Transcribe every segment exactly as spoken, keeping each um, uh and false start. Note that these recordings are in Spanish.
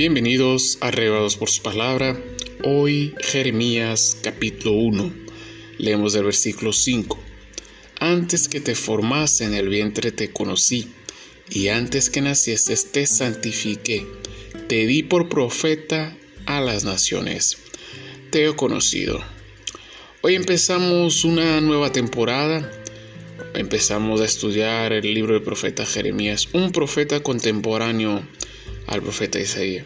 Bienvenidos a Arrebatados por su Palabra. Hoy Jeremías capítulo uno. Leemos del versículo cinco. Antes que te formase en el vientre te conocí, y antes que nacieses te santifiqué. Te di por profeta a las naciones. Te he conocido. Hoy empezamos una nueva temporada. Empezamos a estudiar el libro del profeta Jeremías, un profeta contemporáneo al profeta Isaías.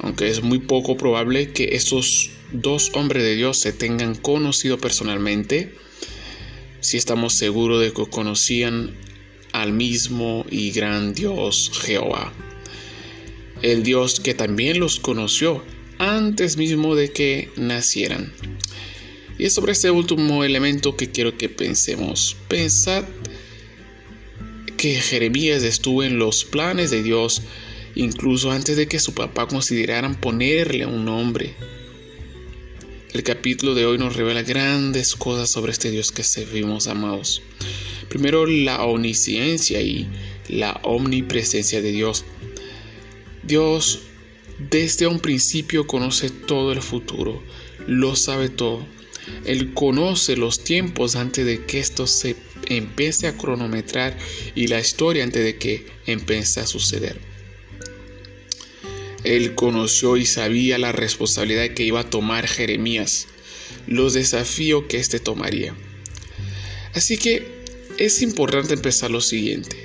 Aunque es muy poco probable que estos dos hombres de Dios se tengan conocido personalmente, sí estamos seguros de que conocían al mismo y gran Dios Jehová, el Dios que también los conoció antes mismo de que nacieran. Y es sobre este último elemento que quiero que pensemos. Pensad que Jeremías estuvo en los planes de Dios incluso antes de que su papá consideraran ponerle un nombre. El capítulo de hoy nos revela grandes cosas sobre este Dios que servimos, amados. Primero, la omnisciencia y la omnipresencia de Dios. Dios desde un principio conoce todo el futuro, lo sabe todo. Él conoce los tiempos antes de que esto se empiece a cronometrar y la historia antes de que empiece a suceder. Él conoció y sabía la responsabilidad que iba a tomar Jeremías, los desafíos que éste tomaría. Así que es importante empezar lo siguiente.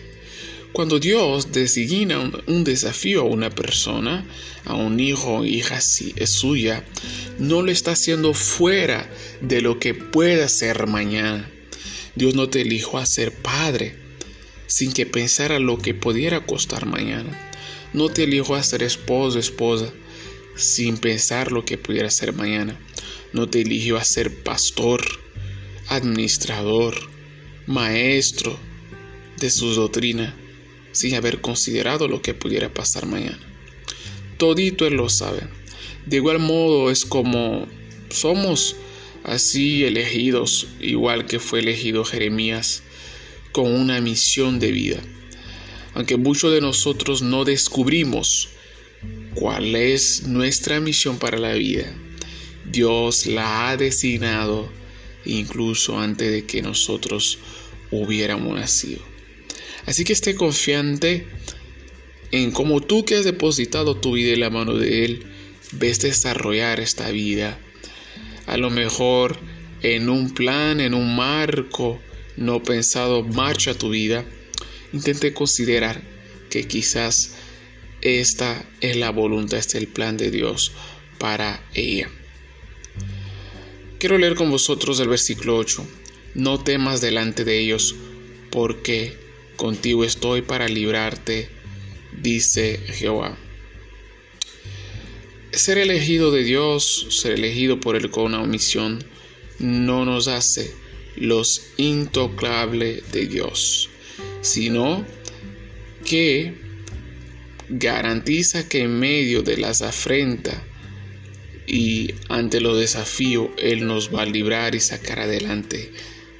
Cuando Dios designa un, un desafío a una persona, a un hijo o hija si es suya, no lo está haciendo fuera de lo que pueda ser mañana. Dios no te eligió a ser padre sin que pensara lo que pudiera costar mañana. No te eligió a ser esposo o esposa sin pensar lo que pudiera ser mañana. No te eligió a ser pastor, administrador, maestro de sus doctrinas, sin haber considerado lo que pudiera pasar mañana. Todito Él lo sabe. De igual modo es como somos así elegidos, igual que fue elegido Jeremías, con una misión de vida. Aunque muchos de nosotros no descubrimos cuál es nuestra misión para la vida, Dios la ha designado incluso antes de que nosotros hubiéramos nacido. Así que esté confiante en cómo tú, que has depositado tu vida en la mano de Él, ves desarrollar esta vida. A lo mejor en un plan, en un marco no pensado, marcha tu vida. Intente considerar que quizás esta es la voluntad, este es el plan de Dios para ella. Quiero leer con vosotros el versículo ocho. No temas delante de ellos, porque contigo estoy para librarte, dice Jehová. Ser elegido de Dios, ser elegido por Él con una misión, no nos hace los intocables de Dios, sino que garantiza que en medio de las afrentas y ante los desafíos, Él nos va a librar y sacar adelante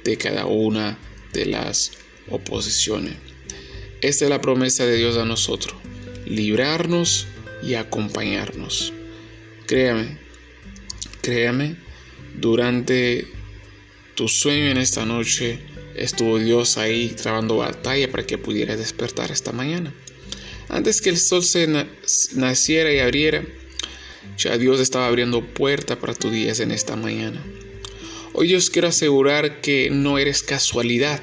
de cada una de las oposiciones. Esta es la promesa de Dios a nosotros: librarnos y acompañarnos. Créame, créame, durante tu sueño en esta noche estuvo Dios ahí trabando batalla para que pudieras despertar esta mañana. Antes que el sol se na- naciera y abriera, ya Dios estaba abriendo puertas para tus días en esta mañana. Hoy Dios quiero asegurar que no eres casualidad.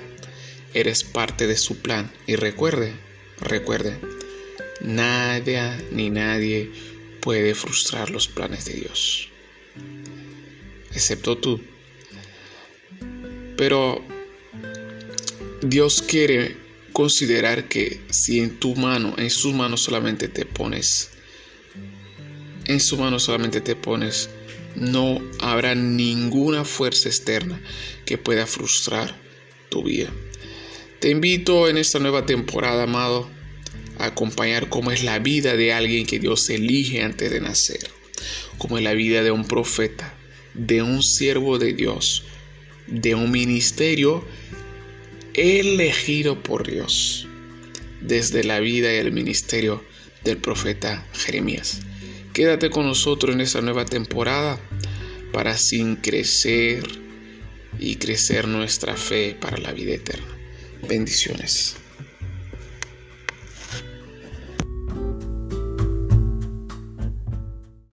Eres parte de su plan. Y recuerde, recuerde, nada ni nadie puede frustrar los planes de Dios, excepto tú. Pero Dios quiere considerar que si en tu mano, en su mano solamente te pones, en su mano solamente te pones, no habrá ninguna fuerza externa que pueda frustrar tu vida. Te invito en esta nueva temporada, amado, a acompañar cómo es la vida de alguien que Dios elige antes de nacer, cómo es la vida de un profeta, de un siervo de Dios, de un ministerio elegido por Dios. Desde la vida y el ministerio del profeta Jeremías. Quédate con nosotros en esta nueva temporada para sin crecer y crecer nuestra fe para la vida eterna. Bendiciones.